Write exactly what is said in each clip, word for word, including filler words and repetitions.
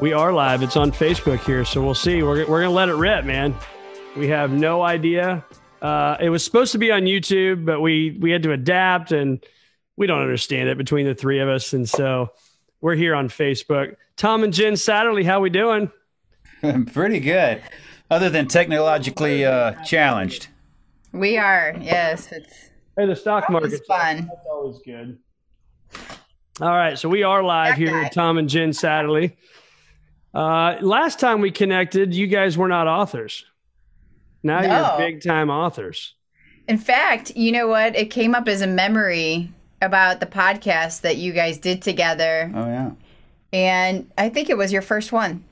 We are live. It's on Facebook here, so we'll see. We're, we're going to let it rip, man. We have no idea. Uh, it was supposed to be on YouTube, but we, we had to adapt, and we don't understand it between the three of us, and so we're here on Facebook. Tom and Jen Satterly, how we doing? Pretty good, other than technologically uh, challenged. We are, yes. It's hey, the stock market's fun. That's always good. All right, so we are live here with Tom and Jen Satterly. Uh, last time we connected, you guys were not authors. Now no. You're big time authors. In fact, you know what? It came up as a memory about the podcast that you guys did together. Oh, yeah. And I think it was your first one.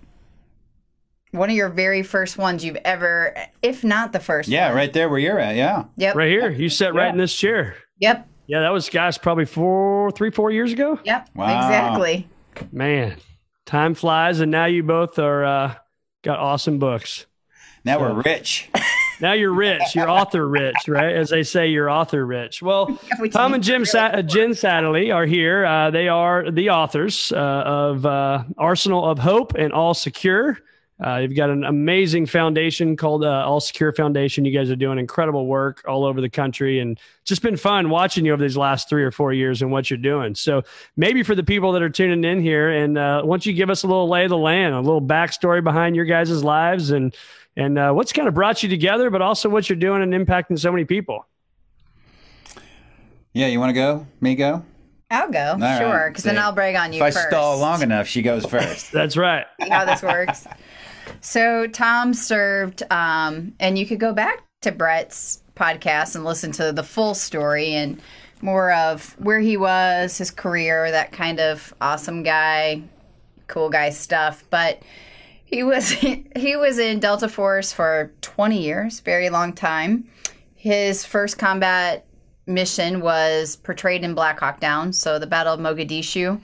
One of your very first ones you've ever, if not the first yeah, one. Yeah, right there where you're at. Yeah. Yep. Right here. You sat right yeah. in this chair. Yep. Yeah, that was, gosh, probably four, three, four years ago. Yep. Wow. Exactly. Man. Time flies, and now you both are uh, got awesome books. Now so, we're rich. Now you're rich. You're author rich, right? As they say, you're author rich. Well, we Tom and Jim really Sa- Jen Satterly are here. Uh, they are the authors uh, of uh, Arsenal of Hope and All Secure. Uh, you've got an amazing foundation called uh, All Secure Foundation. You guys are doing incredible work all over the country, and it's just been fun watching you over these last three or four years and what you're doing. So maybe for the people that are tuning in here, and uh, why don't you give us a little lay of the land, a little backstory behind your guys' lives, and and uh, what's kind of brought you together, but also what you're doing and impacting so many people. Yeah, you want to go? Me go? I'll go, all sure, because right. then I'll brag on you first. If I first. stall long enough, she goes first. That's right. See how this works. So Tom served, um, and you could go back to Brett's podcast and listen to the full story and more of where he was, his career, that kind of awesome guy, cool guy stuff. But he was he was in Delta Force for twenty years, very long time. His first combat mission was portrayed in Black Hawk Down, so the Battle of Mogadishu.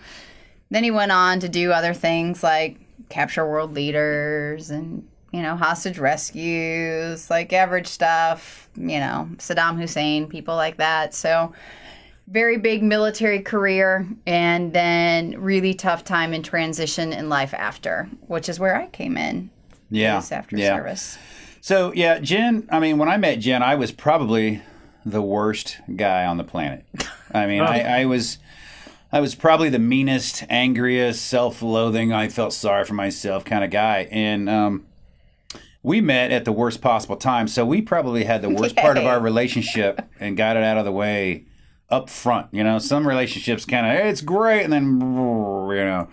Then he went on to do other things like capture world leaders and, you know, hostage rescues, like average stuff, you know, Saddam Hussein, people like that. So very big military career, and then really tough time in transition in life after, which is where I came in. Yeah. After yeah. service. So, yeah, Jen, I mean, when I met Jen, I was probably the worst guy on the planet. I mean, oh. I, I was... I was probably the meanest, angriest, self-loathing, I felt sorry for myself kind of guy. And um, we met at the worst possible time. So we probably had the worst Yay. part of our relationship and got it out of the way up front. You know, some relationships kind of, hey, it's great. And then, you know,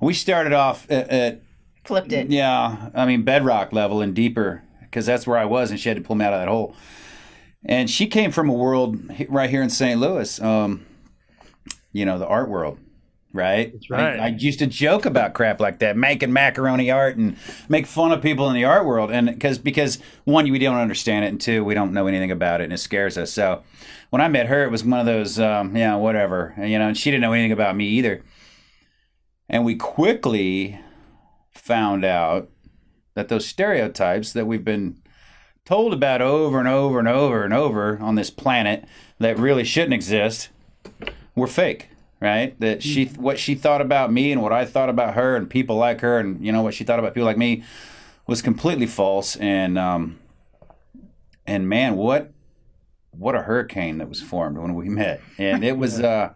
we started off at, at flipped it. Yeah. I mean, bedrock level and deeper, because that's where I was. And she had to pull me out of that hole. And she came from a world right here in Saint Louis. Um, You know, the art world, right? That's right. I, I used to joke about crap like that, making macaroni art and make fun of people in the art world. And because, because one, we don't understand it, and two, we don't know anything about it, and it scares us. So when I met her, it was one of those, um, yeah, whatever. And, you know, and she didn't know anything about me either. And we quickly found out that those stereotypes that we've been told about over and over and over and over on this planet that really shouldn't exist were fake, right? That she, what she thought about me and what I thought about her and people like her, and you know what she thought about people like me, was completely false. And um, and man, what what a hurricane that was formed when we met. And it was uh,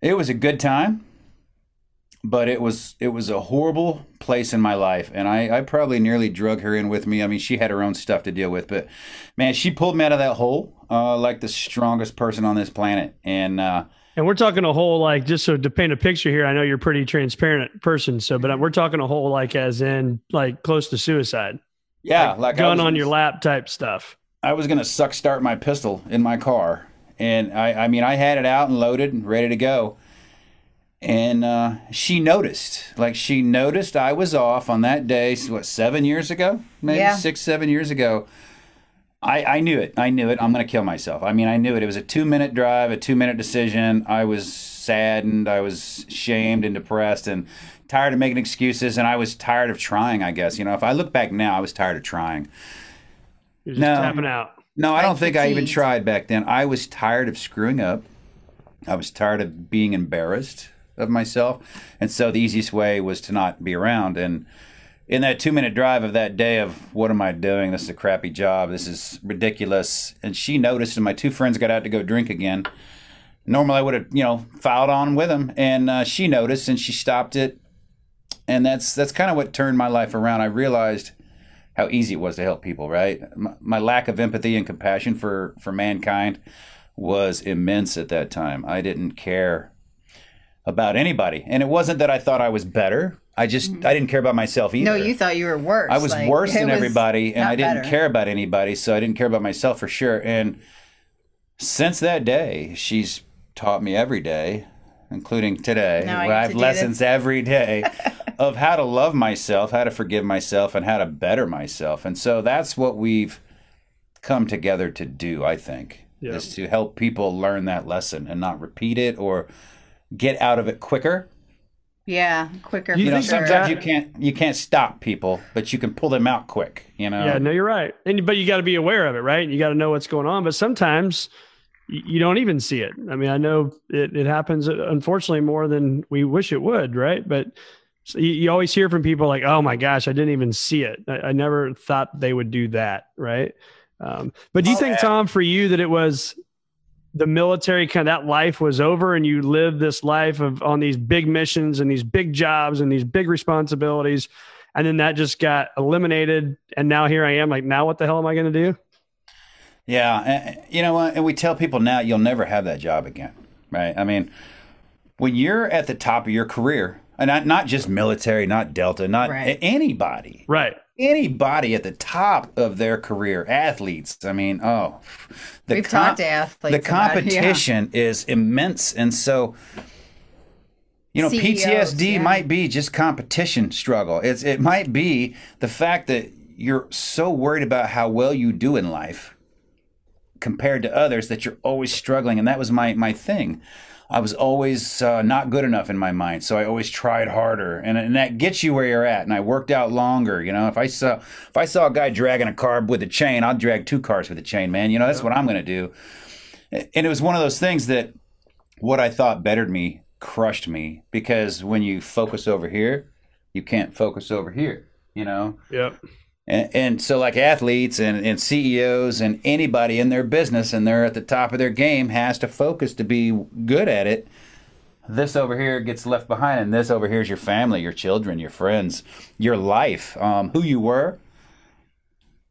it was a good time, But it was it was a horrible place in my life, and I, I probably nearly drug her in with me. I mean, she had her own stuff to deal with, but man, she pulled me out of that hole uh, like the strongest person on this planet. And uh, and we're talking a hole like, just so to paint a picture here. I know you're a pretty transparent person, so but we're talking a hole like as in like close to suicide. Yeah, like, like gun was, on your lap type stuff. I was gonna suck start my pistol in my car, and I I mean I had it out and loaded and ready to go. And uh, she noticed, like she noticed I was off on that day, what, seven years ago? Maybe yeah. six, seven years ago. I, I knew it. I knew it. I'm going to kill myself. I mean, I knew it. It was a two-minute drive, a two-minute decision. I was saddened. I was shamed and depressed and tired of making excuses. And I was tired of trying, I guess. You know, if I look back now, I was tired of trying. You're just no, tapping out. No, I don't think I even tried back then. I was tired of screwing up. I was tired of being embarrassed of myself, and so the easiest way was to not be around. And in that two-minute drive of that day of, what am I doing? This is a crappy job. This is ridiculous. And she noticed, and my two friends got out to go drink again. Normally I would have, you know, filed on with them, and uh, she noticed, and she stopped it. And that's that's kind of what turned my life around. I realized how easy it was to help people, right? My, my lack of empathy and compassion for, for mankind was immense at that time. I didn't care about anybody. And it wasn't that I thought I was better. I just, I didn't care about myself either. No, you thought you were worse. I was like, worse than everybody, and I didn't better. care about anybody, so I didn't care about myself for sure. And since that day, she's taught me every day, including today, where I have lessons every day of how to love myself, how to forgive myself, and how to better myself. And so that's what we've come together to do, I think, yep. is to help people learn that lesson and not repeat it or get out of it quicker. Yeah, quicker. You, you know, sure. sometimes you can't you can't stop people, but you can pull them out quick. You know. Yeah, no, you're right. And but you got to be aware of it, right? You got to know what's going on. But sometimes you don't even see it. I mean, I know it it happens, unfortunately, more than we wish it would, right? But so you, you always hear from people like, "Oh my gosh, I didn't even see it. I, I never thought they would do that," right? Um, but do you oh, think, Tom, for you, that it was the military, kind of that life was over and you lived this life of on these big missions and these big jobs and these big responsibilities, and then that just got eliminated, and now here I am, like, now what the hell am I going to do? Yeah. And, you know, and we tell people now, you'll never have that job again, right? I mean, when you're at the top of your career, and not, not just military, not Delta, not right. anybody, right? Anybody at the top of their career, athletes. I mean, oh, the we've com- talked to athletes. The competition yeah. is immense, and so you know, C E Os, P T S D yeah. might be just competition struggle. It's it might be the fact that you're so worried about how well you do in life compared to others that you're always struggling. And that was my my thing. I was always uh, not good enough in my mind, so I always tried harder, and and that gets you where you're at. And I worked out longer, you know. If I saw if I saw a guy dragging a car with a chain, I'll drag two cars with a chain, man. You know, that's what I'm going to do. And it was one of those things that what I thought bettered me crushed me, because when you focus over here, you can't focus over here, you know. Yep. And, and so like athletes and, and C E Os and anybody in their business, and they're at the top of their game, has to focus to be good at it. This over here gets left behind, and this over here is your family, your children, your friends, your life, um, who you were,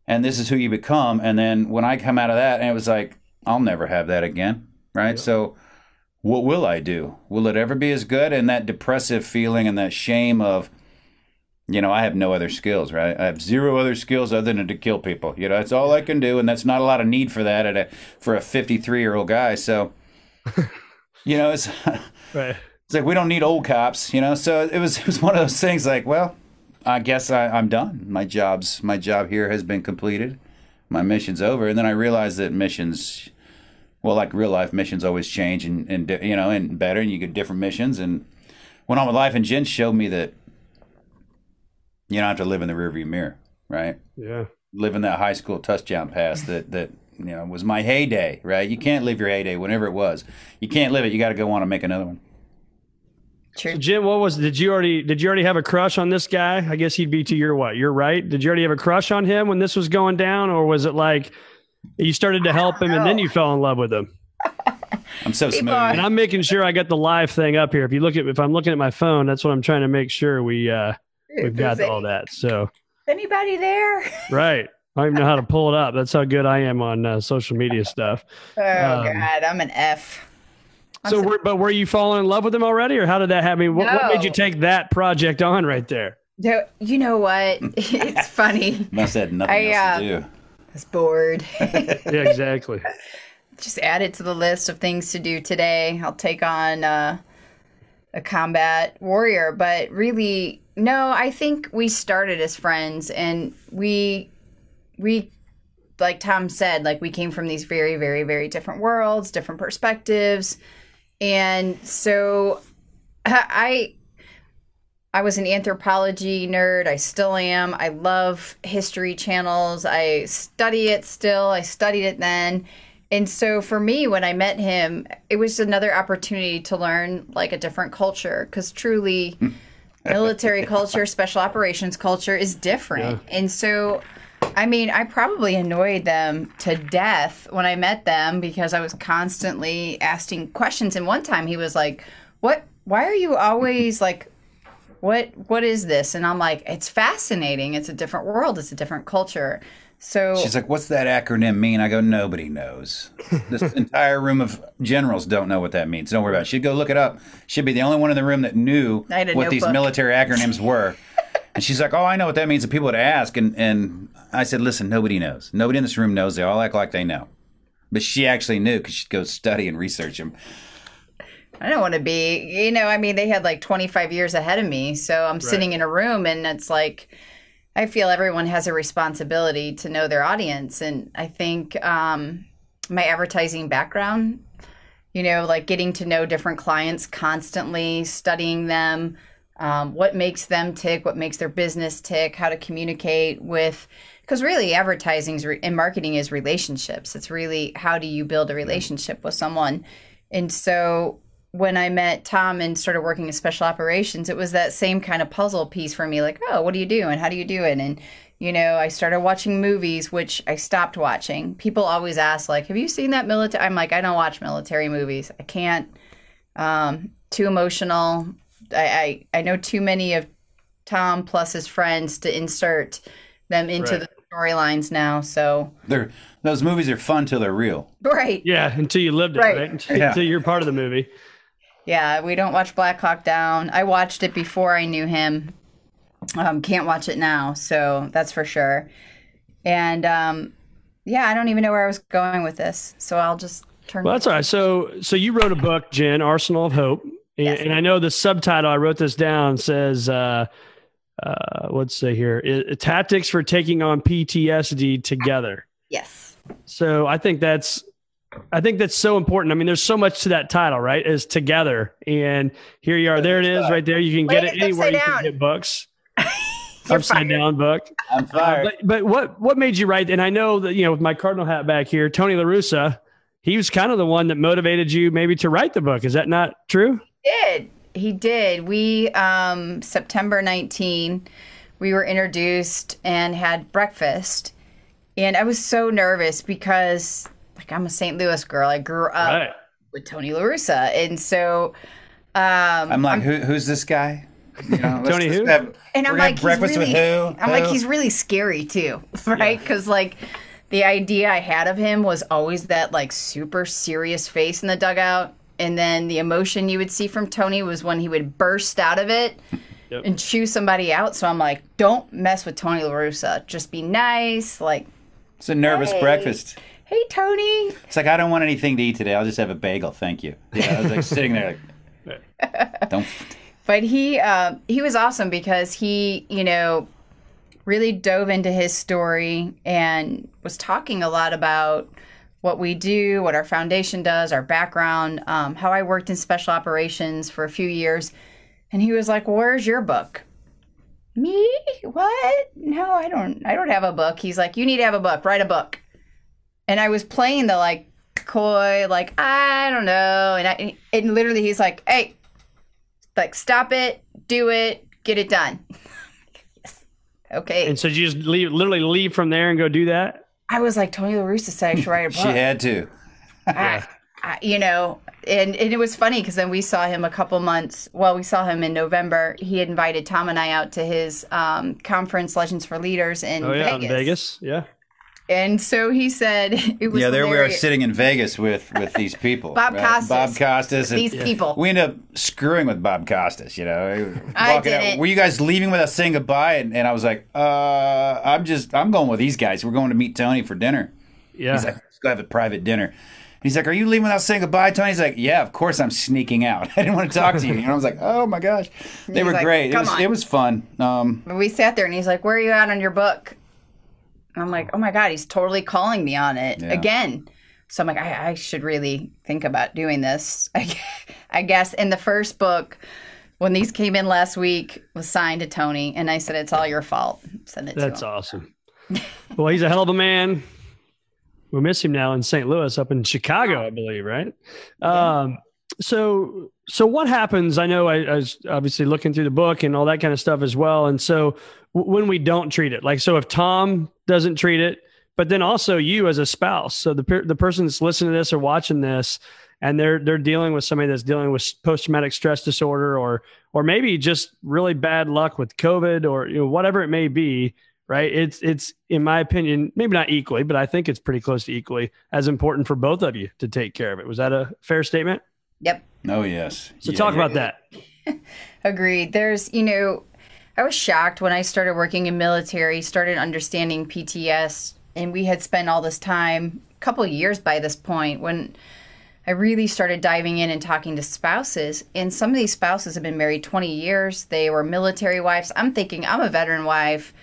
and this is who you become. And then when I come out of that, and it was like, I'll never have that again, right? Yeah. So what will I do? Will it ever be as good? And that depressive feeling and that shame of, you know, I have no other skills, right? I have zero other skills other than to kill people. You know, that's all I can do, and that's not a lot of need for that at a, for a fifty-three-year-old guy. So, you know, it's right. It's like we don't need old cops, you know? So it was it was one of those things like, well, I guess I, I'm done. My job's my job here has been completed. My mission's over. And then I realized that missions, well, like real life, missions always change and, and you know, and better, and you get different missions. And went on with life, and Jen showed me that you don't have to live in the rearview mirror, right? Yeah. Living that high school touchdown pass that, that you know, was my heyday, right? You can't live your heyday, whenever it was. You can't live it. You got to go on and make another one. True. So Jim, what was, did you already, did you already have a crush on this guy? I guess he'd be to your what? Your right? Did you already have a crush on him when this was going down? Or was it like you started to help him know. and then you fell in love with him? I'm so smart. And I'm making sure I got the live thing up here. If you look at, if I'm looking at my phone, that's what I'm trying to make sure we, uh, we've got all that. So anybody there? Right. I don't even know how to pull it up. That's how good I am on uh, social media stuff. Oh um, God, I'm an F. I'm so, so were, but were you falling in love with him already, or how did that happen? What, no. what made you take that project on right there? No, you know what? It's funny. Must have had nothing I, else to uh, do. I was bored. Yeah, exactly. Just add it to the list of things to do today. I'll take on uh, a combat warrior, but really, no. I think we started as friends, and we. We, like Tom said, like we came from these very, very, very different worlds, different perspectives. And so I I was an anthropology nerd. I still am. I love history channels. I study it still. I studied it then. And so for me, when I met him, it was another opportunity to learn like a different culture, because truly military culture, special operations culture is different. Yeah. And so... I mean, I probably annoyed them to death when I met them because I was constantly asking questions. And one time he was like, what, why are you always like, what, what is this? And I'm like, it's fascinating. It's a different world. It's a different culture. So she's like, what's that acronym mean? I go, nobody knows. This entire room of generals don't know what that means. Don't worry about it. She'd go look it up. She'd be the only one in the room that knew what notebook. These military acronyms were. And she's like, oh, I know what that means. And people would ask. And, and I said, listen, nobody knows. Nobody in this room knows. They all act like they know. But she actually knew because she'd go study and research them. I don't want to be, you know, I mean, they had like twenty-five years ahead of me. So I'm right. sitting in a room and it's like, I feel everyone has a responsibility to know their audience. And I think um, my advertising background, you know, like getting to know different clients constantly, studying them. Um, what makes them tick, what makes their business tick, how to communicate with, because really advertising is re- and marketing is relationships. It's really how do you build a relationship with someone. And so when I met Tom and started working in special operations, it was that same kind of puzzle piece for me, like, oh, what do you do and how do you do it? And, you know, I started watching movies, which I stopped watching. People always ask, like, have you seen that military? I'm like, I don't watch military movies. I can't. Um, too emotional. I, I, I know too many of Tom plus his friends to insert them into right. the storylines now. So they're, those movies are fun till they're real. Right. Yeah. Until you lived it. Right. right? Until, yeah. until you're part of the movie. Yeah. We don't watch Black Hawk Down. I watched it before I knew him. Um, can't watch it now. So that's for sure. And um, yeah, I don't even know where I was going with this. So I'll just turn. Well, that's all right. So, so you wrote a book, Jen, Arsenal of Hope. And, yes. and I know the subtitle, I wrote this down, says, uh, uh, let's say here, it, Tactics for Taking on P T S D Together. Yes. So I think that's, I think that's so important. I mean, there's so much to that title, right? Is together. And here you are. There it is right there. You can Wait, get it anywhere. You can get books. Upside down book. I'm fired. Uh, but, but what, what made you write? And I know that, you know, with my Cardinal hat back here, Tony La Russa, he was kind of the one that motivated you maybe to write the book. Is that not true? Did he did we um September nineteenth we were introduced and had breakfast, and I was so nervous because like I'm a Saint Louis girl. I grew up right. with Tony La Russa, and so um I'm like I'm, Who, who's this guy, you know? Tony who have, and I'm like breakfast really, with who I'm who? Like he's really scary too, right? Because yeah. like the idea I had of him was always that like super serious face in the dugout. And then the emotion you would see from Tony was when he would burst out of it yep. and chew somebody out. So I'm like, don't mess with Tony La Russa. Just be nice. Like, it's a nervous hey. breakfast. Hey, Tony. It's like, I don't want anything to eat today. I'll just have a bagel. Thank you. Yeah, I was like sitting there like, don't. But he, uh, he was awesome because he, you know, really dove into his story and was talking a lot about what we do, what our foundation does, our background, um, how I worked in special operations for a few years. And he was like, well, where's your book? Me? What? No, I don't, I don't have a book. He's like, you need to have a book, write a book. And I was playing the like coy, like, I don't know. And I, and literally he's like, hey, like stop it, do it, get it done. Yes. Okay. And so you just leave, literally leave from there and go do that? I was like, Tony La Russa said I should write a book. She had to. I, you know, and, and it was funny because then we saw him a couple months, well, we saw him in November. He invited Tom and I out to his um, conference, Legends for Leaders, in oh, yeah, Vegas. in Vegas, yeah. And so he said it was Yeah, there hilarious. we are sitting in Vegas with, with these people. Bob right? Costas. Bob Costas. And these yeah. people. We ended up screwing with Bob Costas, you know. I did out. Were you guys leaving without saying goodbye? And, and I was like, uh, I'm just, I'm going with these guys. We're going to meet Tony for dinner. Yeah. He's like, let's go have a private dinner. And he's like, are you leaving without saying goodbye, Tony? He's like, yeah, of course I'm sneaking out. I didn't want to talk to you. And I was like, oh, my gosh. They were like, great. It was, it was fun. Um, we sat there and he's like, where are you at on your book? I'm like, oh my God, he's totally calling me on it yeah. again. So I'm like, I, I should really think about doing this, I guess. And the first book, when these came in last week, was signed to Tony. And I said, it's all your fault. Send it That's to him. awesome. Well, he's a hell of a man. We miss him now in Saint Louis, up in Chicago, I believe, right? Yeah. Um, so so what happens? I know I, I was obviously looking through the book and all that kind of stuff as well. And so w- when we don't treat it, like, so if Tom doesn't treat it, but then also you as a spouse. So the per- the person that's listening to this or watching this, and they're they're dealing with somebody that's dealing with post-traumatic stress disorder, or or maybe just really bad luck with COVID, or you know, whatever it may be, right? It's, it's, in my opinion, maybe not equally, but I think it's pretty close to equally as important for both of you to take care of it. Was that a fair statement? Yep. Oh, yes. So yeah, talk yeah. about that. Agreed. There's, you know, I was shocked when I started working in military, started understanding P T S, and we had spent all this time, a couple of years by this point, when I really started diving in and talking to spouses. And some of these spouses have been married twenty years. They were military wives. I'm thinking, I'm a veteran wife.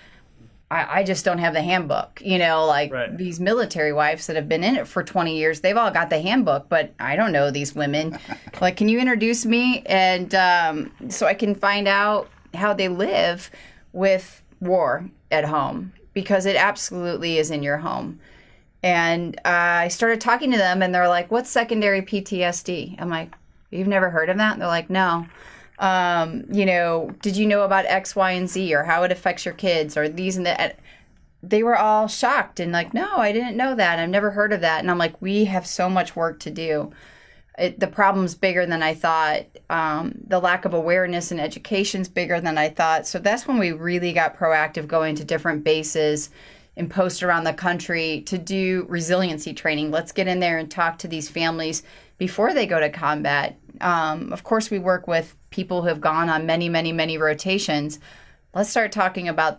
I, I just don't have the handbook. You know, like right. these military wives that have been in it for twenty years, they've all got the handbook, but I don't know these women. Like, can you introduce me? And um, so I can find out how they live with war at home, because it absolutely is in your home. And uh, I started talking to them and they're like, what's secondary P T S D? I'm like, you've never heard of that? And they're like, no. Um, you know, did you know about X, Y, and Z, or how it affects your kids, or these and that? They were all shocked and like, no, I didn't know that. I've never heard of that. And I'm like, we have so much work to do. It, the problem's bigger than I thought. Um, the lack of awareness and education's bigger than I thought. So that's when we really got proactive, going to different bases and posts around the country to do resiliency training. Let's get in there and talk to these families before they go to combat. Um, of course, we work with people who have gone on many, many, many rotations. Let's start talking about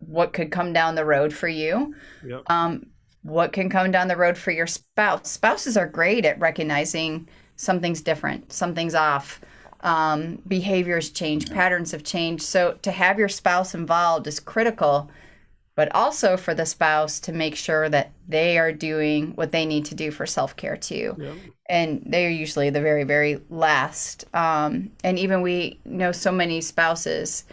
what could come down the road for you. Yep. Um, What can come down the road for your spouse? Spouses are great at recognizing something's different, something's off, um, behaviors change, patterns have changed. So to have your spouse involved is critical, but also for the spouse to make sure that they are doing what they need to do for self-care too. Yep. And they are usually the very, very last. Um, and even we know so many spouses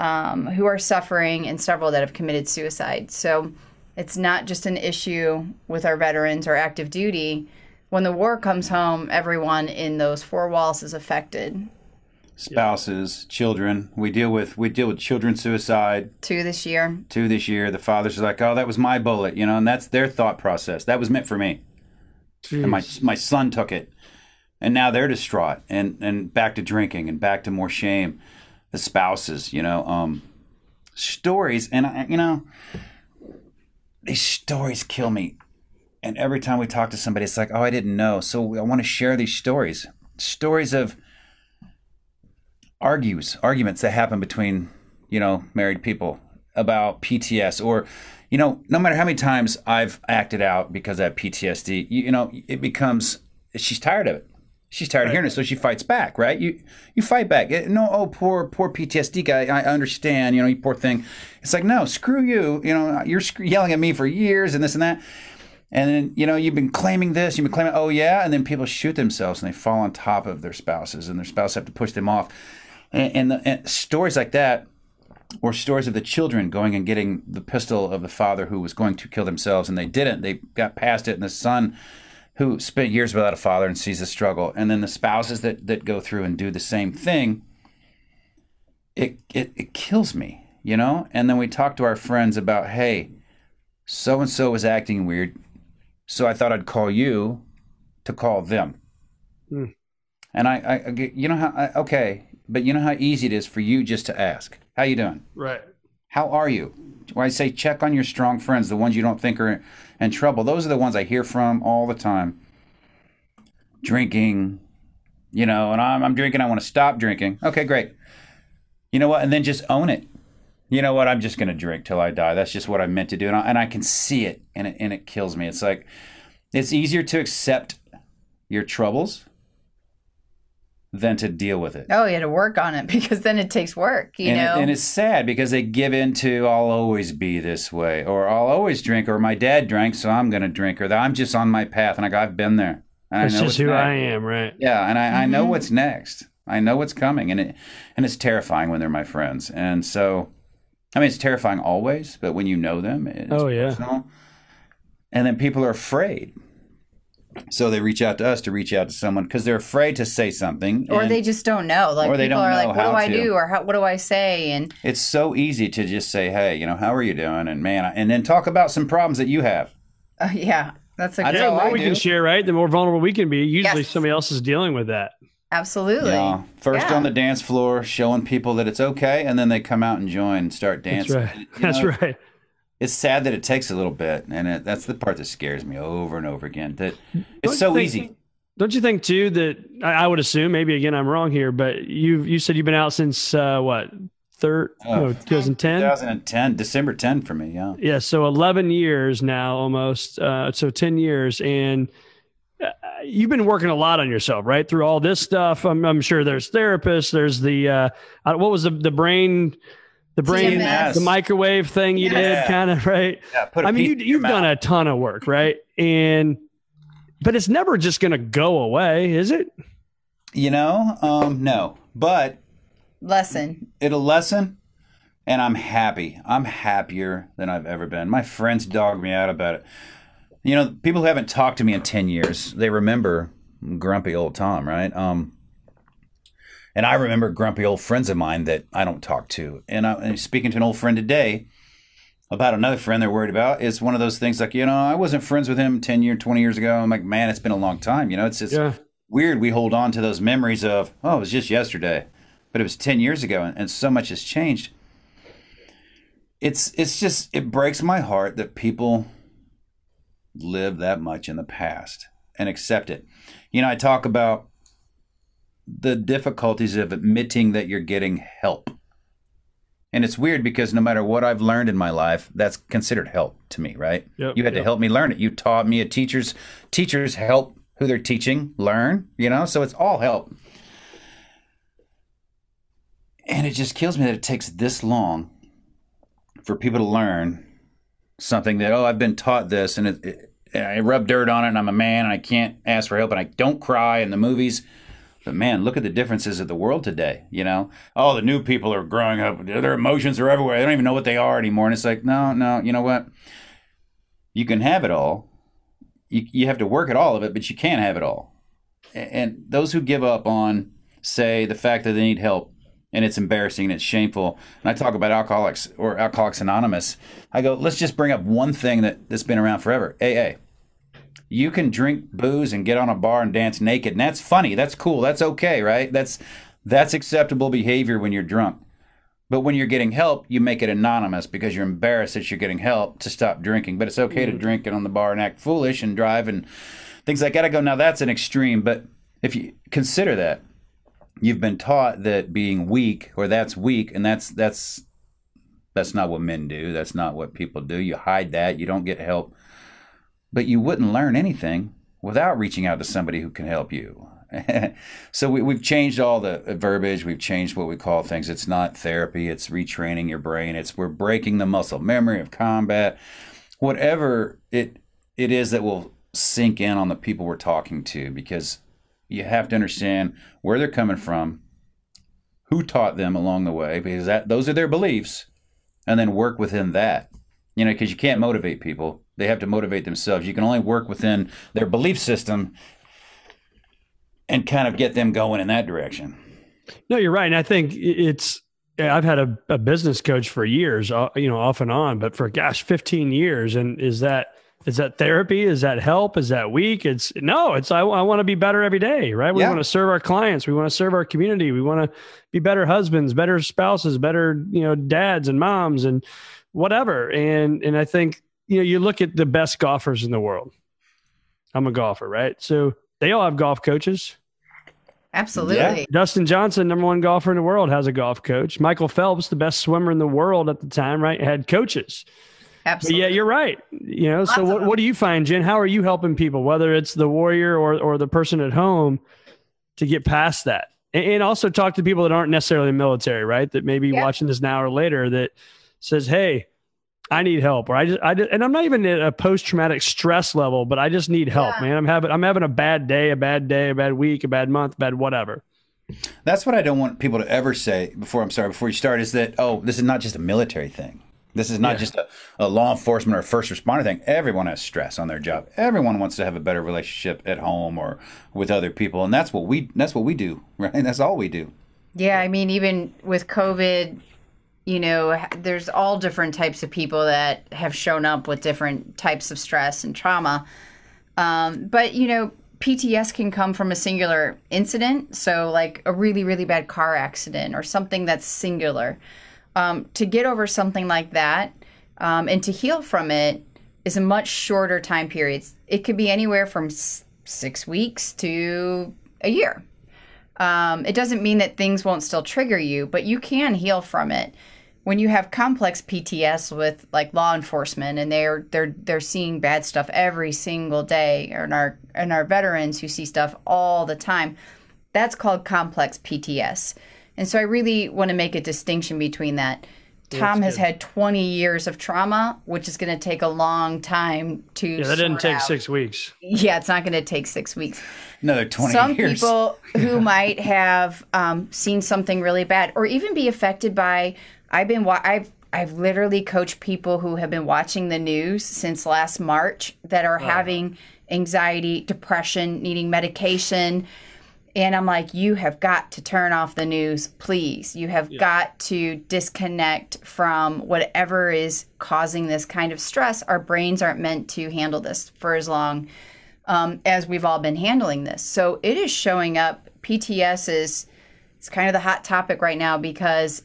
um, who are suffering, and several that have committed suicide. So it's not just an issue with our veterans or active duty. When the war comes home, everyone in those four walls is affected. Spouses, children. We deal with we deal with children's suicide. Two this year. Two this year. The fathers are like, "Oh, that was my bullet," you know, and that's their thought process. That was meant for me, Jeez. and my my son took it, and now they're distraught and and back to drinking and back to more shame. The spouses, you know, um, stories, and I, you know. These stories kill me. And every time we talk to somebody, it's like, oh, I didn't know. So I want to share these stories. Stories of argues, arguments that happen between, you know, married people about P T S, or, you know, no matter how many times I've acted out because I have P T S D, you, you know, it becomes, she's tired of it. She's tired right. of hearing it, so she fights back, right? You you fight back. No, oh, poor poor P T S D guy. I understand, you know, you poor thing. It's like, no, screw you. You know, you're yelling at me for years and this and that. And then, you know, you've been claiming this, you've been claiming, oh, yeah. And then people shoot themselves and they fall on top of their spouses, and their spouses have to push them off. And, and, the, and stories like that, or stories of the children going and getting the pistol of the father who was going to kill themselves, and they didn't. They got past it, and the son who spent years without a father and sees the struggle, and then the spouses that, that go through and do the same thing, it, it it kills me, you know? And then we talk to our friends about, hey, so-and-so was acting weird, so I thought I'd call you to call them. Mm. And I, I, you know how, I, okay, but you know how easy it is for you just to ask, how you doing? Right. How are you? Well, I say check on your strong friends, the ones you don't think are in trouble. Those are the ones I hear from all the time. Drinking, you know, and I'm, I'm drinking, I want to stop drinking. Okay, great. You know what? And then just own it. You know what? I'm just going to drink till I die. That's just what I meant to do. And I, and I can see it and, it, and it kills me. It's like, it's easier to accept your troubles than to deal with it. Oh, yeah, to work on it, because then it takes work, you and know? It, and it's sad because they give into, I'll always be this way, or I'll always drink, or my dad drank, so I'm going to drink, or I'm just on my path. And I go, I've been there. And That's I know just who next. I am, right? Yeah, and I, mm-hmm. I know what's next. I know what's coming. And it and it's terrifying when they're my friends. And so, I mean, it's terrifying always, but when you know them, it's oh, yeah. personal. And then people are afraid. So they reach out to us to reach out to someone because they're afraid to say something. Or and, they just don't know. Like, or they people don't are know like, what do I to. do? Or how, what do I say? And it's so easy to just say, hey, you know, how are you doing? And man, I, and then talk about some problems that you have. Uh, yeah. That's a good yeah, the more we do. can share, right? The more vulnerable we can be. Usually yes. somebody else is dealing with that. Absolutely. Yeah. First yeah. on the dance floor, showing people that it's okay. And then they come out and join and start dancing. That's right. You know, that's right. It's sad that it takes a little bit, and it, that's the part that scares me over and over again. That it's so easy. Don't you think too that I, I would assume? Maybe again, I'm wrong here, but you you said you've been out since uh, what? Third, oh, no, twenty ten. twenty ten, December tenth for me. Yeah. Yeah. So eleven years now, almost. Uh, so ten years, and uh, you've been working a lot on yourself, right? Through all this stuff, I'm, I'm sure there's therapists. There's the uh, what was the the brain. The brain, T M S. The microwave thing you yeah. did kind of, right? Yeah, put I mean, you, you've done a ton of work, right? And, but it's never just going to go away, is it? You know, um, no, but. Lesson. It'll lessen. And I'm happy. I'm happier than I've ever been. My friends dog me out about it. You know, people who haven't talked to me in ten years, they remember grumpy old Tom, right? Um, And I remember grumpy old friends of mine that I don't talk to. And I, I'm speaking to an old friend today about another friend they're worried about. It's one of those things like, you know, I wasn't friends with him ten years, twenty years ago. I'm like, man, it's been a long time. You know, it's just yeah. weird. We hold on to those memories of, oh, it was just yesterday, but it was ten years ago. And, and so much has changed. It's, it's just, it breaks my heart that people live that much in the past and accept it. You know, I talk about the difficulties of admitting that you're getting help. And it's weird because no matter what I've learned in my life, that's considered help to me, right? Yep, you had yep. to help me learn it. You taught me a teacher's teachers help who they're teaching learn, you know, so it's all help. And it just kills me that it takes this long for people to learn something that, oh, I've been taught this and it, it, I rub dirt on it and I'm a man and I can't ask for help and I don't cry in the movies. But man, look at the differences of the world today, you know? Oh, the new people are growing up. Their emotions are everywhere. They don't even know what they are anymore. And it's like, no, no, you know what? You can have it all. You you have to work at all of it, but you can't have it all. And those who give up on, say, the fact that they need help, and it's embarrassing and it's shameful, and I talk about Alcoholics or Alcoholics Anonymous, I go, let's just bring up one thing that, that's been around forever, A A. You can drink booze and get on a bar and dance naked. And that's funny. That's cool. That's okay, right? That's that's acceptable behavior when you're drunk. But when you're getting help, you make it anonymous because you're embarrassed that you're getting help to stop drinking. But it's okay mm-hmm. to drink and on the bar and act foolish and drive and things like that. I go, now that's an extreme. But if you consider that, you've been taught that being weak or that's weak and that's that's that's not what men do. That's not what people do. You hide that. You don't get help. But you wouldn't learn anything without reaching out to somebody who can help you. So we, we've changed all the verbiage. We've changed what we call things. It's not therapy. It's retraining your brain. It's we're breaking the muscle memory of combat, whatever it it is that will sink in on the people we're talking to, because you have to understand where they're coming from, who taught them along the way, because that those are their beliefs, and then work within that. You know, because you can't motivate people. They have to motivate themselves. You can only work within their belief system and kind of get them going in that direction. No, you're right. And I think it's, I've had a, a business coach for years, you know, off and on, but for gosh, fifteen years. And is that Is that therapy? Is that help? Is that weak? It's no, it's, I, I want to be better every day, right? We yeah. want to serve our clients. We want to serve our community. We want to be better husbands, better spouses, better, you know, dads and moms and whatever. And, and I think, you know, you look at the best golfers in the world. I'm a golfer, right? So they all have golf coaches. Absolutely. Yeah. Dustin Johnson, number one golfer in the world, has a golf coach. Michael Phelps, the best swimmer in the world at the time, right, had coaches. Absolutely. But yeah, you're right. You know, Lots so what, what do you find, Jen? How are you helping people, whether it's the warrior or or the person at home, to get past that? And, and also talk to people that aren't necessarily military, right? That may be yeah. watching this now or later that says, hey, I need help, or I just, I just, and I'm not even at a post-traumatic stress level, but I just need help, yeah. man. I'm having, I'm having a bad day, a bad day, a bad week, a bad month, bad whatever. That's what I don't want people to ever say before, I'm sorry, before you start is that, oh, this is not just a military thing. This is not yeah. just a, a law enforcement or first responder thing. Everyone has stress on their job. Everyone wants to have a better relationship at home or with other people. And that's what we, that's what we do, right? That's all we do. Yeah. I mean, even with COVID, you know, there's all different types of people that have shown up with different types of stress and trauma. Um, but, you know, P T S can come from a singular incident. So like a really, really bad car accident or something that's singular. Um, to get over something like that um, and to heal from it is a much shorter time period. It could be anywhere from s- six weeks to a year. Um, it doesn't mean that things won't still trigger you, but you can heal from it. When you have complex P T S with like law enforcement and they're they're they're seeing bad stuff every single day, and our and our veterans who see stuff all the time, that's called complex P T S. And so I really want to make a distinction between that. Tom has had twenty years of trauma, which is going to take a long time to Yeah, that didn't take out. six weeks. Yeah, it's not going to take six weeks. Another twenty Some years. Some people who might have um, seen something really bad, or even be affected by. I've been. Wa- I've. I've literally coached people who have been watching the news since last March that are oh. having anxiety, depression, needing medication. And I'm like, you have got to turn off the news, please. You have yeah. got to disconnect from whatever is causing this kind of stress. Our brains aren't meant to handle this for as long um, as we've all been handling this. So it is showing up. P T S is it's kind of the hot topic right now because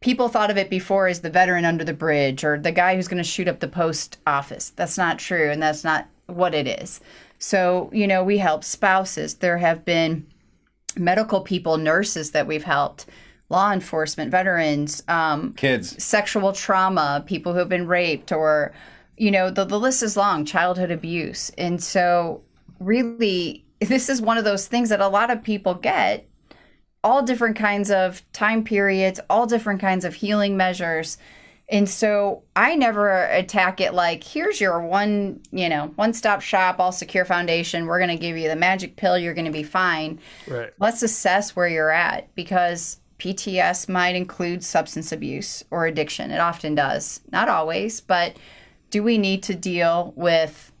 people thought of it before as the veteran under the bridge or the guy who's going to shoot up the post office. That's not true, and that's not what it is. So, you know, we help spouses. There have been medical people, nurses that we've helped, law enforcement, veterans, um, kids, sexual trauma, people who have been raped or, you know, the, the list is long, childhood abuse. And so really, this is one of those things that a lot of people get, all different kinds of time periods, all different kinds of healing measures. And so I never attack it like, here's your one, you know, one-stop shop, All Secure Foundation. We're going to give you the magic pill. You're going to be fine. Right. Let's assess where you're at because P T S might include substance abuse or addiction. It often does. Not always, but do we need to deal with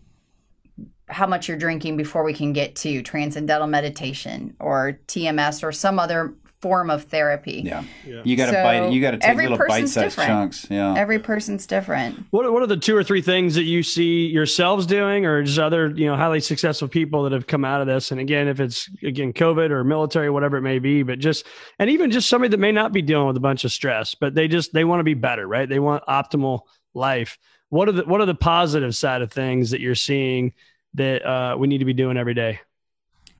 how much you're drinking before we can get to transcendental meditation or T M S or some other form of therapy. Yeah. yeah. You got to so bite you got to take little bite-sized chunks. Yeah. Every person's different. What what are the two or three things that you see yourselves doing or just other, you know, highly successful people that have come out of this? And again, if it's again COVID or military, whatever it may be, but just and even just somebody that may not be dealing with a bunch of stress, but they just they want to be better, right? They want optimal life. What are the what are the positive side of things that you're seeing that uh, we need to be doing every day?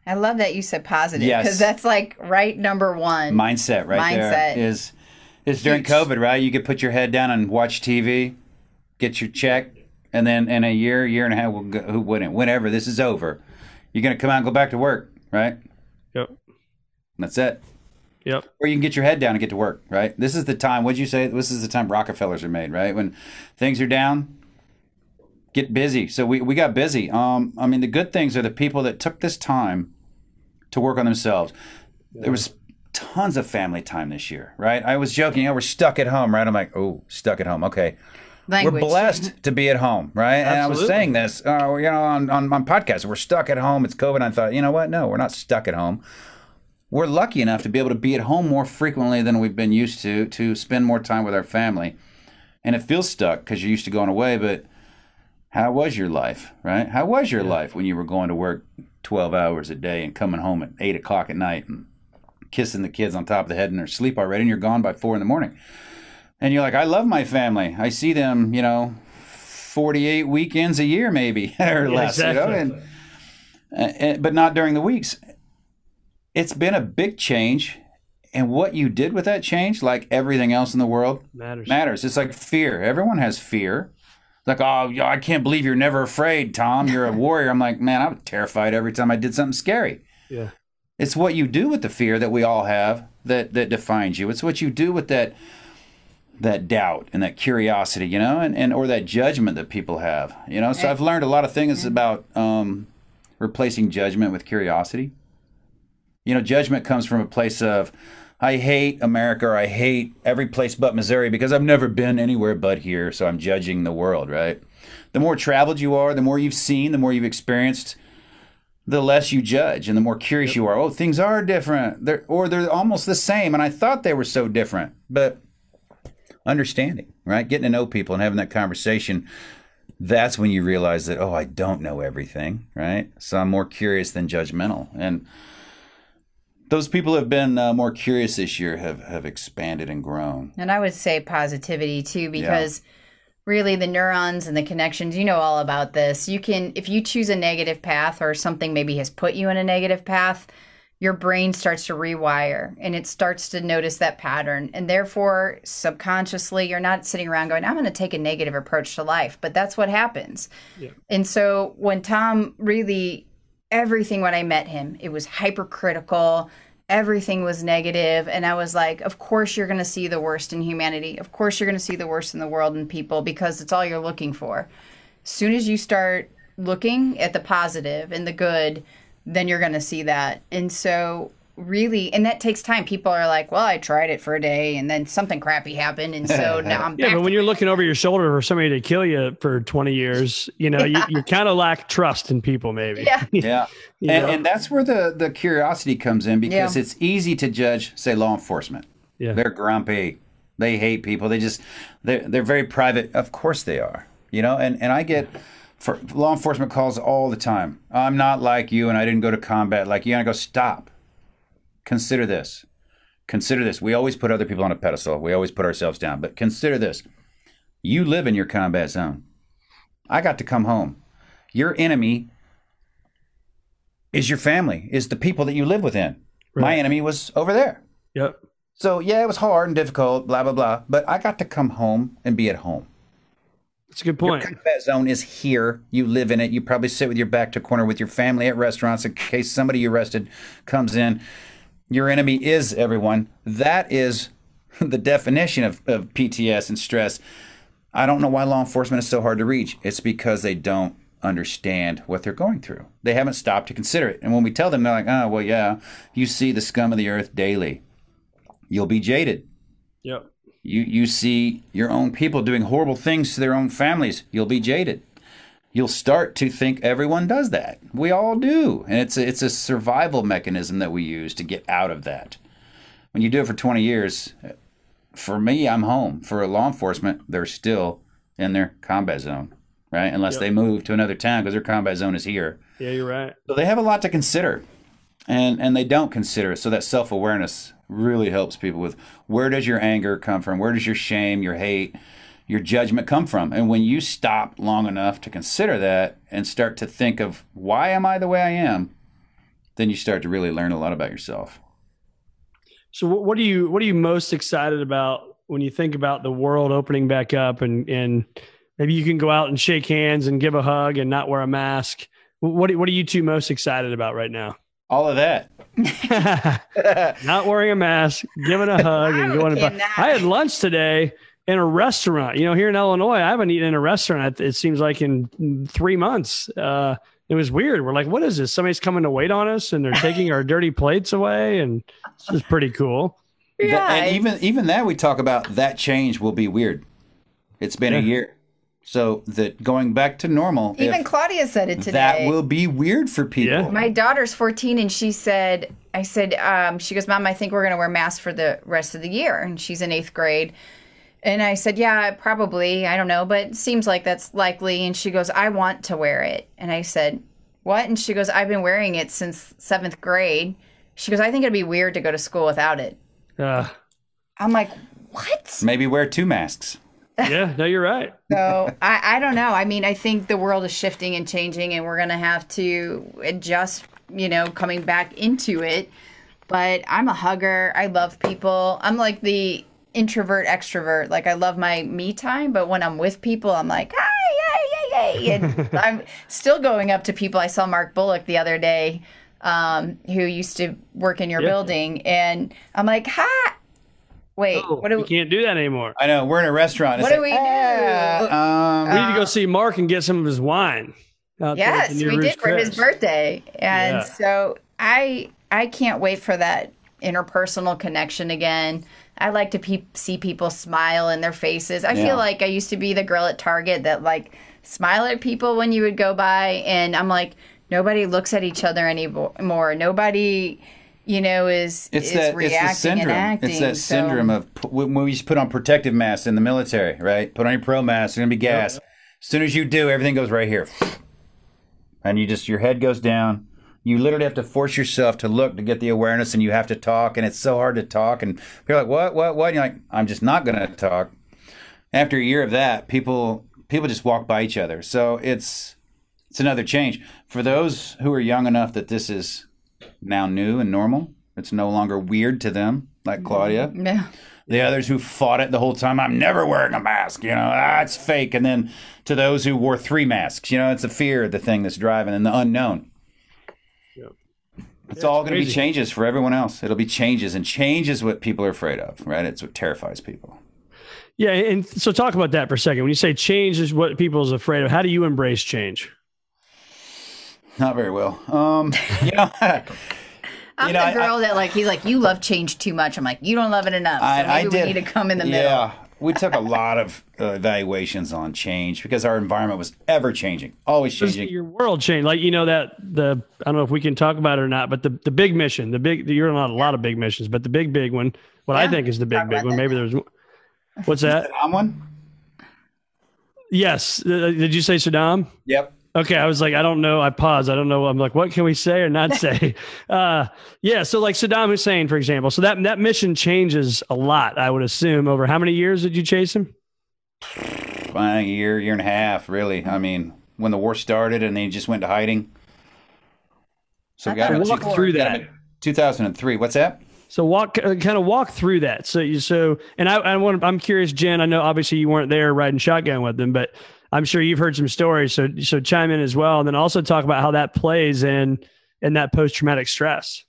I love that you said positive because yes. that's like right number one. Mindset right Mindset. there is, is during COVID, right? You could put your head down and watch T V, get your check, and then in a year, year and a half, we'll go, who wouldn't? Whenever this is over, you're going to come out and go back to work, right? Yep. And that's it. Yep. Or you can get your head down and get to work, right? This is the time, what'd you say? This is the time Rockefellers are made, right? When things are down. Get busy. So we, we got busy. Um, I mean, the good things are the people that took this time to work on themselves. There was tons of family time this year, right? I was joking, you know, we're stuck at home, right? I'm like, oh, stuck at home. Okay. Language. We're blessed to be at home, right? Absolutely. And I was saying this, uh, you know, on, on, on podcasts, we're stuck at home. It's COVID. And I thought, you know what? No, we're not stuck at home. We're lucky enough to be able to be at home more frequently than we've been used to, to spend more time with our family. And it feels stuck because you're used to going away, but How was your life, right? How was your yeah. life when you were going to work twelve hours a day and coming home at eight o'clock at night and kissing the kids on top of the head and they're asleep already and you're gone by four in the morning? And you're like, I love my family. I see them, you know, forty-eight weekends a year maybe or yeah, less. Exactly. You know? and, and, but not during the weeks. It's been a big change. And what you did with that change, like everything else in the world, matters. matters. It's like fear. Everyone has fear. Like, oh, I can't believe you're never afraid, Tom. You're a warrior. I'm like, man, I was terrified every time I did something scary. Yeah. It's what you do with the fear that we all have that, that defines you. It's what you do with that that doubt and that curiosity, you know, and, and or that judgment that people have, you know. So I've learned a lot of things about um, replacing judgment with curiosity. You know, judgment comes from a place of, I hate America, or I hate every place but Missouri because I've never been anywhere but here, so I'm judging the world, right? The more traveled you are, the more you've seen, the more you've experienced, the less you judge and the more curious you are. Oh, things are different, they're, or they're almost the same, and I thought they were so different. But understanding, right? Getting to know people and having that conversation, that's when you realize that, oh, I don't know everything, right? So I'm more curious than judgmental. And those people have been uh, more curious this year, have, have expanded and grown. And I would say positivity too, because yeah. really the neurons and the connections, you know all about this. You can, if you choose a negative path or something maybe has put you in a negative path, your brain starts to rewire and it starts to notice that pattern. And therefore, subconsciously, you're not sitting around going, I'm going to take a negative approach to life. But that's what happens. Yeah. And so when Tom really... everything when I met him, it was hypercritical. Everything was negative. And I was like, of course you're going to see the worst in humanity. Of course you're going to see the worst in the world and people, because it's all you're looking for. As soon as you start looking at the positive and the good, then you're going to see that. And so really, and that takes time. People are like, well, I tried it for a day and then something crappy happened. And so now I'm back. Yeah, but when you're looking over your shoulder for somebody to kill you for twenty years, you know, yeah. you, you kind of lack trust in people maybe. Yeah. yeah. And, and that's where the, the curiosity comes in, because yeah. it's easy to judge, say, law enforcement. Yeah. They're grumpy. They hate people. They just, they're, they're very private. Of course they are, you know, and, and I get... for law enforcement calls all the time. I'm not like you, and I didn't go to combat like you. And I go, stop. Consider this. Consider this. We always put other people on a pedestal. We always put ourselves down. But consider this. You live in your combat zone. I got to come home. Your enemy is your family, is the people that you live within. Right. My enemy was over there. Yep. So, yeah, it was hard and difficult, blah, blah, blah. But I got to come home and be at home. That's a good point. Your combat zone is here. You live in it. You probably sit with your back to a corner with your family at restaurants in case somebody you arrested comes in. Your enemy is everyone. That is the definition of, of P T S and stress. I don't know why law enforcement is so hard to reach. It's because they don't understand what they're going through. They haven't stopped to consider it. And when we tell them, they're like, oh, well, yeah, you see the scum of the earth daily. You'll be jaded. Yep. You you see your own people doing horrible things to their own families. You'll be jaded. You'll start to think everyone does that. We all do. And it's a, it's a survival mechanism that we use to get out of that. When you do it for twenty years, for me, I'm home. For law enforcement, they're still in their combat zone, right? Unless yep. they move to another town, because their combat zone is here. Yeah, you're right. So they have a lot to consider, and and they don't consider it. So that self-awareness really helps people with, where does your anger come from? Where does your shame, your hate, your judgment come from? And when you stop long enough to consider that and start to think of, why am I the way I am? Then you start to really learn a lot about yourself. So what do you, what are you most excited about when you think about the world opening back up, and, and maybe you can go out and shake hands and give a hug and not wear a mask? What, what are you two most excited about right now? All of that. Not wearing a mask, giving a hug, and going to buy. I had lunch today in a restaurant. You know, here in Illinois, I haven't eaten in a restaurant, it seems like, in three months. Uh, it was weird. We're like, what is this? Somebody's coming to wait on us, and they're taking our dirty plates away, and this is pretty cool. Yeah, that, and even even that, we talk about that change will be weird. It's been yeah. a year. So that going back to normal. Even Claudia said it today. That will be weird for people. Yeah. My daughter's fourteen, and she said, I said, um, she goes, Mom, I think we're going to wear masks for the rest of the year. And she's in eighth grade. And I said, yeah, probably. I don't know, but it seems like that's likely. And she goes, I want to wear it. And I said, what? And she goes, I've been wearing it since seventh grade. She goes, I think it'd be weird to go to school without it. Uh, I'm like, what? Maybe wear two masks. Yeah, no, you're right. So I, I don't know. I mean, I think the world is shifting and changing, and we're going to have to adjust, you know, coming back into it. But I'm a hugger. I love people. I'm like the introvert extrovert. Like, I love my me time, but when I'm with people, I'm like, hi, yay, yay, yay. And I'm still going up to people. I saw Mark Bullock the other day, um, who used to work in your yep. building. And I'm like, hi. Wait, oh, what do we, we can't do that anymore. I know. We're in a restaurant. It's what like, do we ah, do? Um, we need to go see Mark and get some of his wine. Yes, we Rouge did for Crest. His birthday. And yeah. so I I can't wait for that interpersonal connection again. I like to pe- see people smile in their faces. I yeah. feel like I used to be the girl at Target that, like, smile at people when you would go by. And I'm like, nobody looks at each other anymore. Nobody... You know, is it's is that, reacting it's the syndrome. and acting. It's that so. syndrome of when we used to put on protective masks in the military, right? Put on your pro mask, there's gonna be gas. Yep. As soon as you do, everything goes right here, and you just your head goes down. You literally have to force yourself to look to get the awareness, and you have to talk, and it's so hard to talk. And you're like, what, what, what? And you're like, I'm just not gonna talk. After a year of that, people people just walk by each other. So it's it's another change for those who are young enough that this is. Now new and normal. It's no longer weird to them, like Claudia. No. The others who fought it the whole time, I'm never wearing a mask, you know, ah, it's fake. And then to those who wore three masks, you know, it's the fear of the thing that's driving and the unknown. Yep. It's, it's all going to be changes for everyone else. It'll be changes, and change is what people are afraid of, right? It's what terrifies people. Yeah, and so talk about that for a second. When you say change is what people's afraid of, how do you embrace change? Not very well. Um, you know, I'm you know, the girl I, that like, he's like, you love change too much. I'm like, you don't love it enough. So I, maybe I we did, need to come in the middle. Yeah, we took a lot of uh, evaluations on change because our environment was ever changing, always changing. Your world changed. Like, you know, that the, I don't know if we can talk about it or not, but the, the big mission, the big, you're on a lot of big missions, but the big, big one, what yeah, I think is the big, big one, that. maybe there's, what's that? The Saddam one? Yes. Uh, did you say Saddam? Yep. Okay, I was like, I don't know. I paused. I don't know. I'm like, what can we say or not say? Uh, yeah, so like Saddam Hussein, for example. So that that mission changes a lot, I would assume. Over how many years did you chase him? A year, year and a half, really. I mean, when the war started and they just went to hiding. So we got to walk through that. two thousand three. What's that? So walk, uh, kind of walk through that. So you, so, and I, I want. I'm curious, Jen. I know obviously you weren't there riding shotgun with them, but. I'm sure you've heard some stories, so so chime in as well, and then also talk about how that plays in in that post-traumatic stress.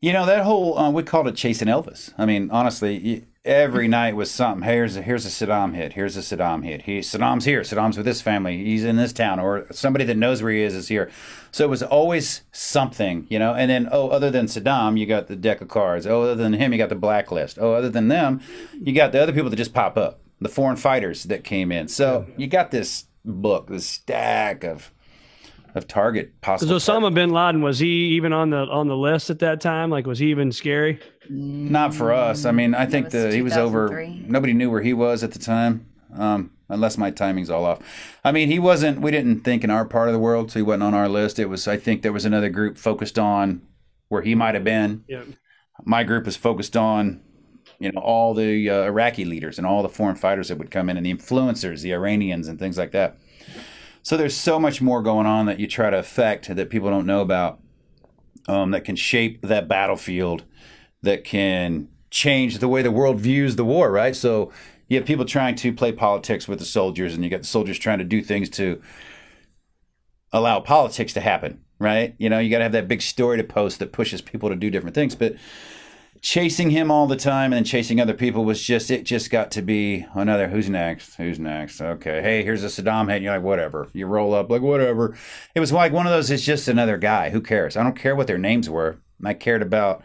You know, that whole uh, we called it chasing Elvis. I mean, honestly, every night was something. Hey, here's a, here's a Saddam hit. Here's a Saddam hit. He Saddam's here. Saddam's with this family. He's in this town, or somebody that knows where he is is here. So it was always something, you know. And then oh, other than Saddam, you got the deck of cards. Oh, other than him, you got the blacklist. Oh, other than them, you got the other people that just pop up. The foreign fighters that came in. So you got this book, this stack of of target possible. So Osama bin Laden, was he even on the on the list at that time? Like, was he even scary? Not for us. I mean, I think that he was over. Nobody knew where he was at the time, um, unless my timing's all off. I mean, he wasn't. We didn't think in our part of the world, so he wasn't on our list. It was. I think there was another group focused on where he might have been. Yeah. My group was focused on. You know, all the uh, Iraqi leaders and all the foreign fighters that would come in and the influencers, the Iranians and things like that. So there's so much more going on that you try to affect that people don't know about, um, that can shape that battlefield, that can change the way the world views the war, right? So you have people trying to play politics with the soldiers, and you got the soldiers trying to do things to allow politics to happen, right? You know, you got to have that big story to post that pushes people to do different things. But chasing him all the time and then chasing other people was just, it just got to be another, who's next? Who's next? Okay. Hey, here's a Saddam head. And you're like, whatever. You roll up like, whatever. It was like one of those, it's just another guy. Who cares? I don't care what their names were. I cared about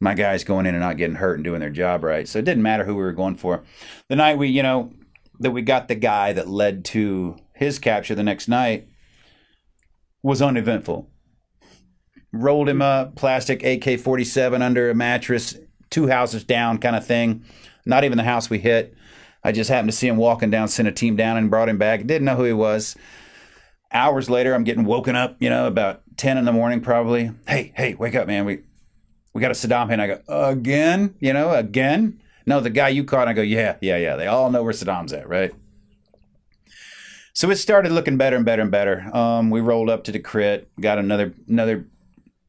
my guys going in and not getting hurt and doing their job right. So it didn't matter who we were going for. The night we, you know, that we got the guy that led to his capture the next night was uneventful. Rolled him up, plastic A K forty-seven under a mattress, two houses down kind of thing. not even the house we hit. I just happened to see him walking down, sent a team down and brought him back. Didn't know who he was. Hours later, I'm getting woken up, you know, about ten in the morning probably. Hey, hey, wake up, man. We we got a Saddam hit. And I go, again? You know, again? No, the guy you caught. And I go, yeah, yeah, yeah. They all know where Saddam's at, right? So it started looking better and better and better. Um, we rolled up to the crit, got another another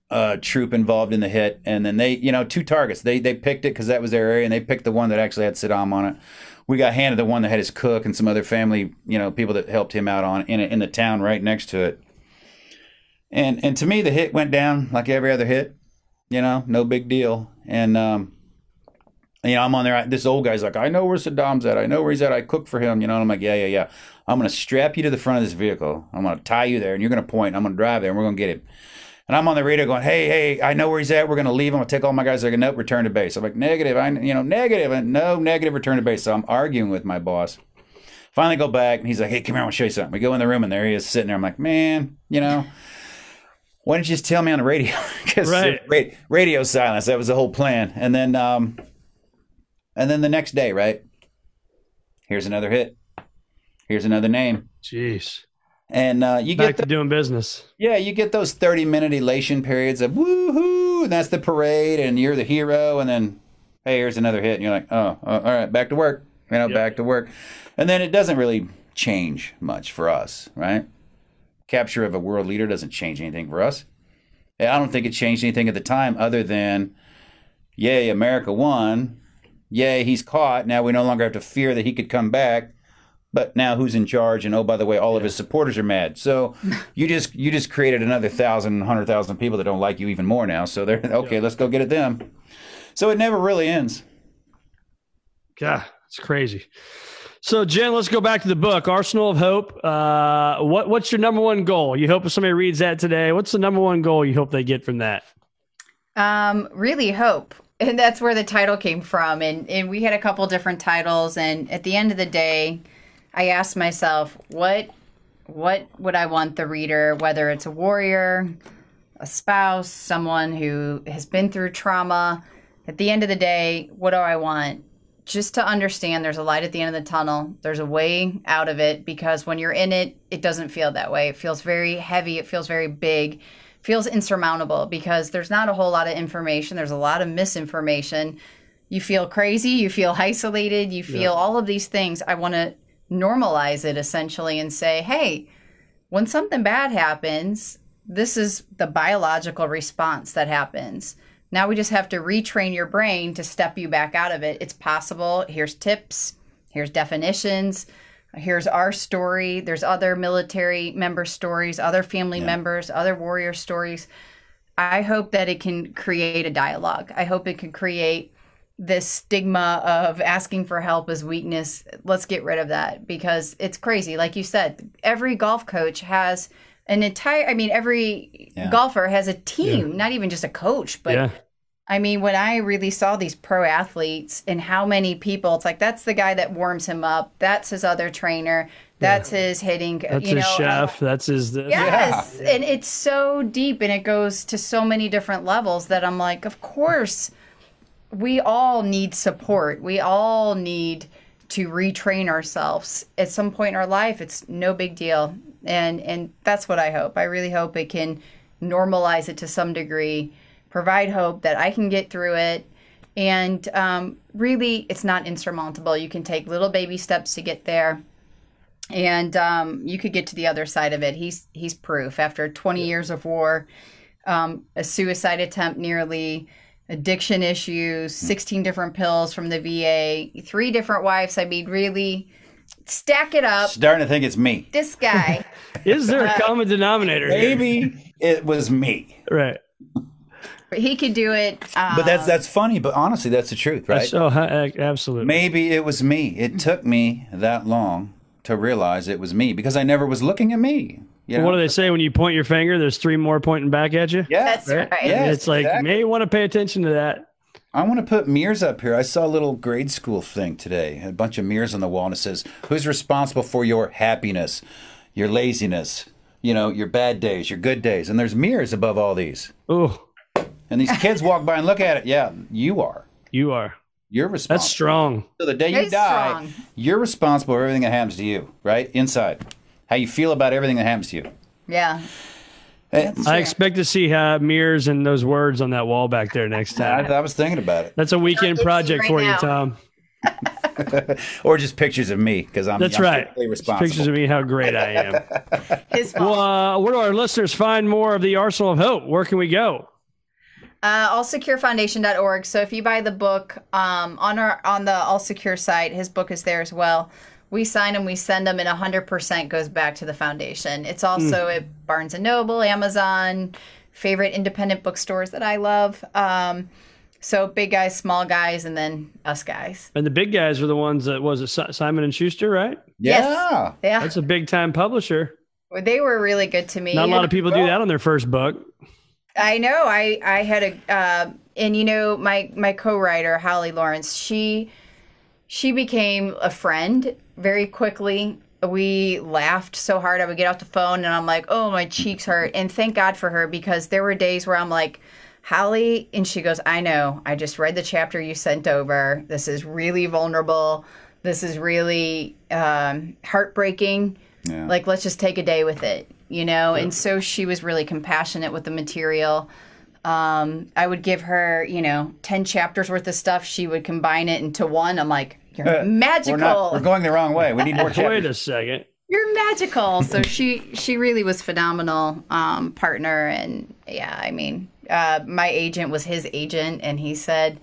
uh, troop involved in the hit. And then they, you know, two targets. They they picked it because that was their area, and they picked the one that actually had Saddam on it. We got handed the one that had his cook and some other family, you know, people that helped him out on in in the town right next to it. And and to me, the hit went down like every other hit, you know, no big deal. And, um, you know, I'm on there. This old guy's like, I know where Saddam's at. I know where he's at. I cook for him, you know, and I'm like, yeah, yeah, yeah. I'm going to strap you to the front of this vehicle. I'm going to tie you there, and you're going to point. I'm going to drive there, and we're going to get him. And I'm on the radio going, hey, hey, I know where he's at. We're going to leave him. I'll take all my guys. They're like, nope, return to base. I'm like, negative. I, you know, negative. I, no, negative, return to base. So I'm arguing with my boss. Finally go back, and he's like, hey, come here. I want to show you something. We go in the room, and there he is sitting there. I'm like, man, you know, why didn't you just tell me on the radio? Because right. radio, radio silence. That was the whole plan. And then, um, and then the next day, right? Here's another hit. Here's another name. Jeez. And uh, you Back get the, to doing business. Yeah, you get those thirty minute elation periods of woohoo, and that's the parade, and you're the hero, and then hey, here's another hit, and you're like, oh, all right, back to work, you know, yep. back to work, and then it doesn't really change much for us, right? Capture of a world leader doesn't change anything for us. I don't think it changed anything at the time, other than, yay, America won, yay, he's caught. Now we no longer have to fear that he could come back. But now who's in charge? And oh, by the way, all yeah. of his supporters are mad. So you just you just created another thousand, hundred thousand people that don't like you even more now. So they're okay. Yeah. Let's go get at them. So it never really ends. Yeah, it's crazy. So Jen, let's go back to the book, Arsenal of Hope. Uh, what what's your number one goal? You hope if somebody reads that today, what's the number one goal you hope they get from that? Um, really hope. And that's where the title came from. And and we had a couple different titles. And at the end of the day, I asked myself, what what would I want the reader, whether it's a warrior, a spouse, someone who has been through trauma, at the end of the day, what do I want? Just to understand there's a light at the end of the tunnel. There's a way out of it, because when you're in it, it doesn't feel that way. It feels very heavy. It feels very big. It feels insurmountable because there's not a whole lot of information. There's a lot of misinformation. You feel crazy. You feel isolated. You feel yeah. all of these things. I want to normalize it essentially and say, hey, when something bad happens, this is the biological response that happens. Now we just have to retrain your brain to step you back out of it. It's possible. Here's tips. Here's definitions. Here's our story. There's other military member stories, other family yeah. members, other warrior stories. I hope that it can create a dialogue. I hope it can create this stigma of asking for help as weakness. Let's get rid of that, because it's crazy. Like you said, every golf coach has an entire, I mean, every yeah. golfer has a team, yeah. not even just a coach. But yeah. I mean, when I really saw these pro athletes and how many people, it's like, that's the guy that warms him up. That's his other trainer. That's yeah. his hitting. That's you his know, chef. Um, that's his. This. Yes. Yeah. And it's so deep, and it goes to so many different levels that I'm like, of course, we all need support. We all need to retrain ourselves at some point in our life. It's no big deal. And and that's what I hope. I really hope it can normalize it to some degree, provide hope that I can get through it. And um, really, it's not insurmountable. You can take little baby steps to get there. And um, you could get to the other side of it. He's, he's proof. After twenty years of war, um, a suicide attempt nearly, addiction issues, sixteen different pills from the V A, three different wives. I mean, really, stack it up. Starting to think it's me. This guy. Is there uh, a common denominator? Maybe it was me. Right. But he could do it. Um, but that's that's funny. But honestly, that's the truth, right? Oh, absolutely. Maybe it was me. It took me that long to realize it was me, because I never was looking at me. You know, what do they say? When you point your finger, there's three more pointing back at you. Yeah, that's right. Yes, it's like, exactly. May want to pay attention to that. I want to put mirrors up here. I saw a little grade school thing today, a bunch of mirrors on the wall, and it says, who's responsible for your happiness, your laziness, you know, your bad days, your good days? And there's mirrors above all these. Ooh. And these kids walk by and look at it. Yeah, you are. You are. You're responsible. That's strong. So the day you die, you're responsible for everything that happens to you, right? Inside. How you feel about everything that happens to you. Yeah. That's I true. expect to see uh, mirrors and those words on that wall back there next time. I, I was thinking about it. That's a weekend project right for now. you, Tom. Or just pictures of me, because I'm, That's I'm right. responsible. Pictures of me, how great I am. His well, uh, where do our listeners find more of the Arsenal of Hope? Where can we go? Uh, all secure foundation dot org. So if you buy the book um, on our on the All Secure site, his book is there as well. We sign them, we send them, and one hundred percent goes back to the foundation. It's also mm. at Barnes and Noble, Amazon, favorite independent bookstores that I love. Um, so big guys, small guys, and then us guys. And the big guys are the ones that was it Simon and Schuster, right? Yeah. yeah, That's a big time publisher. Well, they were really good to me. Not a lot of people do that on their first book. I know. I, I had a, uh, and you know, my, my co-writer, Holly Lawrence, she, she became a friend very quickly. We laughed so hard. I would get off the phone and I'm like, oh, my cheeks hurt. And thank God for her, because there were days where I'm like, Holly, and she goes, I know, I just read the chapter you sent over. This is really vulnerable. This is really um, heartbreaking. Yeah. Like, let's just take a day with it, you know? Yeah. And so she was really compassionate with the material. Um, I would give her, you know, ten chapters worth of stuff. She would combine it into one. I'm like, you're uh, magical. We're, not, we're going the wrong way. We need more chapters. Wait a second. You're magical. So she she really was phenomenal um, partner. And yeah, I mean, uh, my agent was his agent. And he said,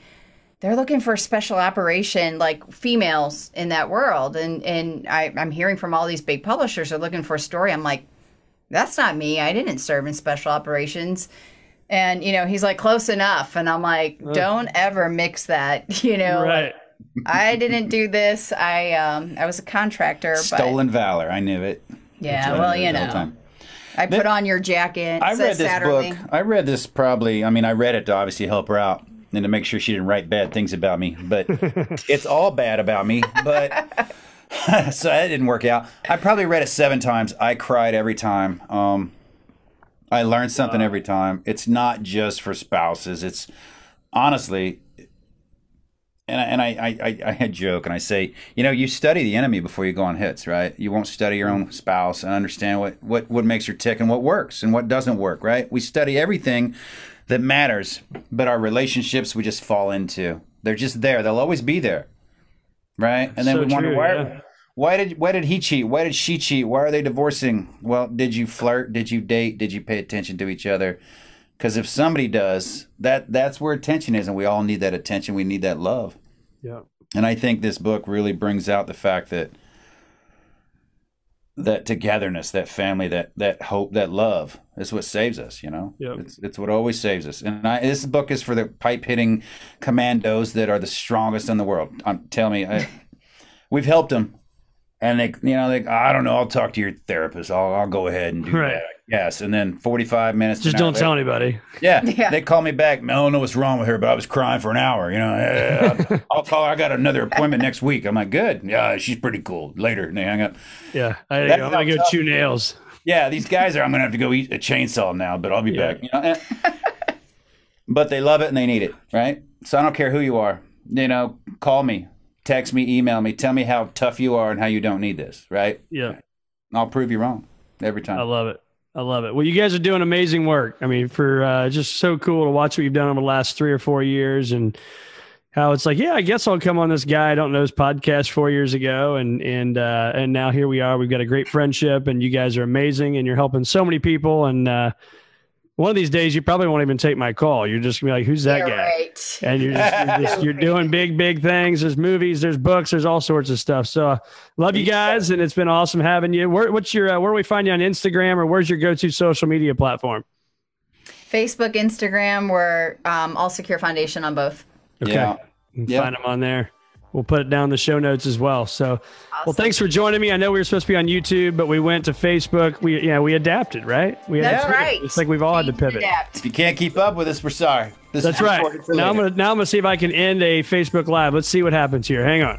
they're looking for a special operation, like females in that world. And, and I, I'm hearing from all these big publishers are looking for a story. I'm like, that's not me. I didn't serve in special operations. And, you know, he's like, close enough. And I'm like, don't ever mix that, you know. Right. Like, I didn't do this. I um, I was a contractor. Stolen but... valor. I knew it. Yeah, well, you know. I put then, on your jacket. I read this Saturday. book. I read this probably. I mean, I read it to obviously help her out and to make sure she didn't write bad things about me. But it's all bad about me. But so that didn't work out. I probably read it seven times. I cried every time. Um, I learned something wow. every time. It's not just for spouses. It's honestly... And I, and I, I, I joke and I say, you know, you study the enemy before you go on hits, right? You won't study your own spouse and understand what, what, what makes her tick and what works and what doesn't work, right? We study everything that matters, but our relationships we just fall into. They're just there. They'll always be there, right? And then so we wonder, true, why, yeah. why did why did he cheat? Why did she cheat? Why are they divorcing? Well, did you flirt? Did you date? Did you pay attention to each other? Because if somebody does, that that's where attention is, and we all need that attention. We need that love. Yeah. And I think this book really brings out the fact that that togetherness, that family, that that hope, that love is what saves us, you know? Yep. It's it's what always saves us. And I, this book is for the pipe-hitting commandos that are the strongest in the world. I'm, tell me, I, we've helped them. And, they, you know, they, I don't know, I'll talk to your therapist. I'll, I'll go ahead and do right. that. Yes, and then forty-five minutes. Just don't later, tell anybody. Yeah, yeah, they call me back. I don't know what's wrong with her, but I was crying for an hour. You know, yeah, I'll, I'll call her. I got another appointment next week. I'm like, good. Yeah, she's pretty cool. Later, and they hang up. Yeah, I, I'm, I'm gonna go chew nails. Yeah, these guys are. I'm gonna have to go eat a chainsaw now, but I'll be yeah. back. You know, and, but they love it and they need it, right? So I don't care who you are. You know, call me, text me, email me, tell me how tough you are and how you don't need this, right? Yeah, I'll prove you wrong every time. I love it. I love it. Well, you guys are doing amazing work. I mean, for uh, just so cool to watch what you've done over the last three or four years and how it's like, yeah, I guess I'll come on this guy I don't know's podcast four years ago. And, and, uh, and now here we are, we've got a great friendship and you guys are amazing and you're helping so many people. And, uh, one of these days you probably won't even take my call. You're just gonna be like, who's that you're guy? Right. And you're just, you're, just, you're doing big, big things. There's movies, there's books, there's all sorts of stuff. So uh, love you guys. And it's been awesome having you. Where, what's your, uh, where do we find you on Instagram or where's your go-to social media platform? Facebook, Instagram, we're um, All Secure Foundation on both. Okay. Yeah. You can yep. find them on there. We'll put it down in the show notes as well. So, awesome. Well, thanks for joining me. I know we were supposed to be on YouTube, but we went to Facebook. We, you know, we adapted, right? We That's adapted. right. It's like we've all we had to pivot. Adapt. If you can't keep up with us, we're sorry. This That's right. Now I'm gonna now I'm gonna see if I can end a Facebook Live. Let's see what happens here. Hang on.